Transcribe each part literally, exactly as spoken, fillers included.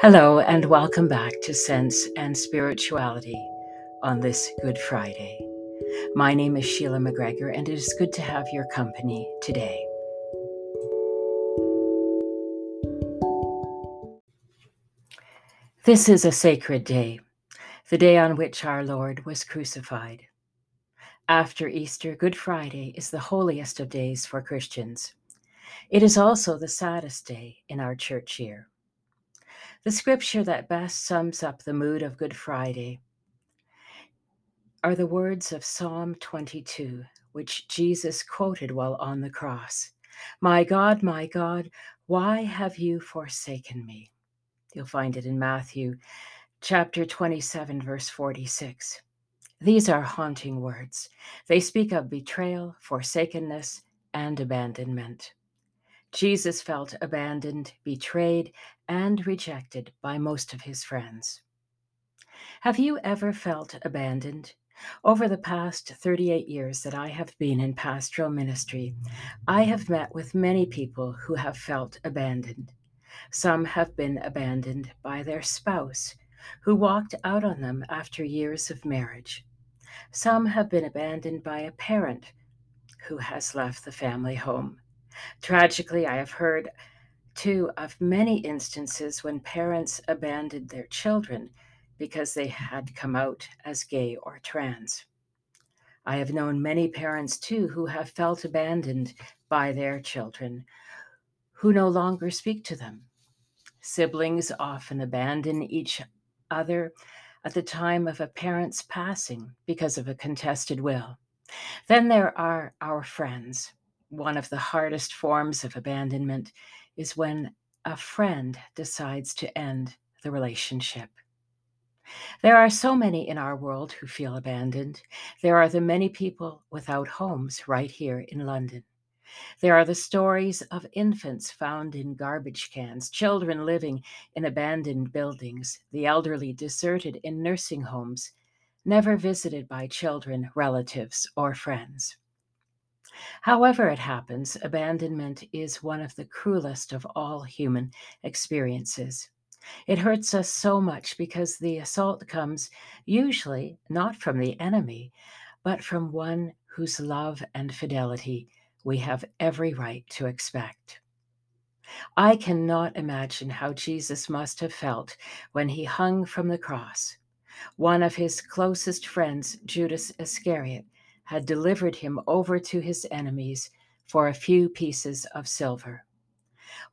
Hello, and welcome back to Sense and Spirituality on this Good Friday. My name is Sheila McGregor, and it is good to have your company today. This is a sacred day, the day on which our Lord was crucified. After Easter, Good Friday is the holiest of days for Christians. It is also the saddest day in our church year. The scripture that best sums up the mood of Good Friday are the words of Psalm twenty-two, which Jesus quoted while on the cross. "My God, my God, why have you forsaken me?" You'll find it in Matthew chapter twenty-seven, verse forty-six. These are haunting words. They speak of betrayal, forsakenness, and abandonment. Jesus felt abandoned, betrayed, and rejected by most of his friends. Have you ever felt abandoned? Over the past thirty-eight years that I have been in pastoral ministry, I have met with many people who have felt abandoned. Some have been abandoned by their spouse, who walked out on them after years of marriage. Some have been abandoned by a parent who has left the family home. Tragically, I have heard, too, of many instances when parents abandoned their children because they had come out as gay or trans. I have known many parents, too, who have felt abandoned by their children, who no longer speak to them. Siblings often abandon each other at the time of a parent's passing because of a contested will. Then there are our friends. One of the hardest forms of abandonment is when a friend decides to end the relationship. There are so many in our world who feel abandoned. There are the many people without homes right here in London. There are the stories of infants found in garbage cans, children living in abandoned buildings, the elderly deserted in nursing homes, never visited by children, relatives, or friends. However it happens, abandonment is one of the cruelest of all human experiences. It hurts us so much because the assault comes usually not from the enemy, but from one whose love and fidelity we have every right to expect. I cannot imagine how Jesus must have felt when he hung from the cross. One of his closest friends, Judas Iscariot, had delivered him over to his enemies for a few pieces of silver.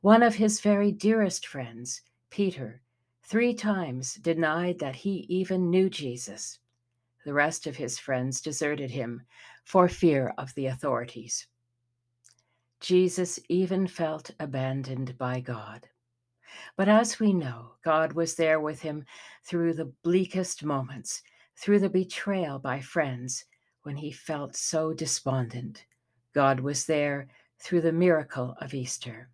One of his very dearest friends, Peter, three times denied that he even knew Jesus. The rest of his friends deserted him for fear of the authorities. Jesus even felt abandoned by God. But as we know, God was there with him through the bleakest moments, through the betrayal by friends, when he felt so despondent. God was there through the miracle of Easter.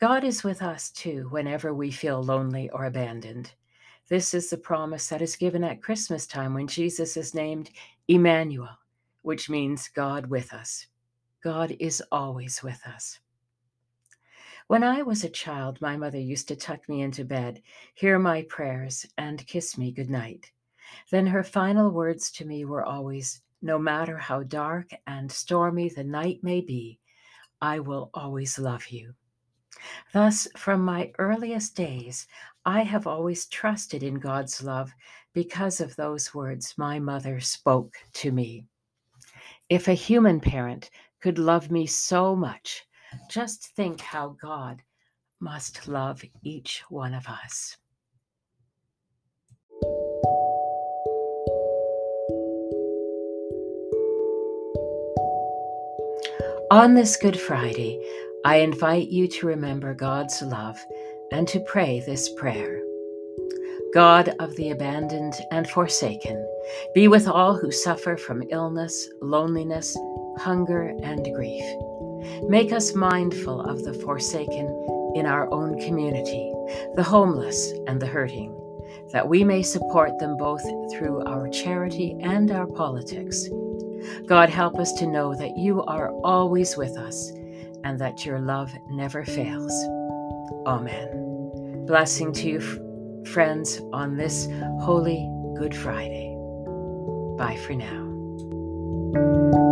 God is with us too whenever we feel lonely or abandoned. This is the promise that is given at Christmas time when Jesus is named Emmanuel, which means God with us. God is always with us. When I was a child, my mother used to tuck me into bed, hear my prayers, and kiss me goodnight. Then her final words to me were always, "No matter how dark and stormy the night may be, I will always love you." Thus, from my earliest days, I have always trusted in God's love because of those words my mother spoke to me. If a human parent could love me so much, just think how God must love each one of us. On this Good Friday, I invite you to remember God's love and to pray this prayer. God of the abandoned and forsaken, be with all who suffer from illness, loneliness, hunger, and grief. Make us mindful of the forsaken in our own community, the homeless and the hurting, that we may support them both through our charity and our politics. God, help us to know that you are always with us and that your love never fails. Amen. Blessing to you, friends, on this holy Good Friday. Bye for now.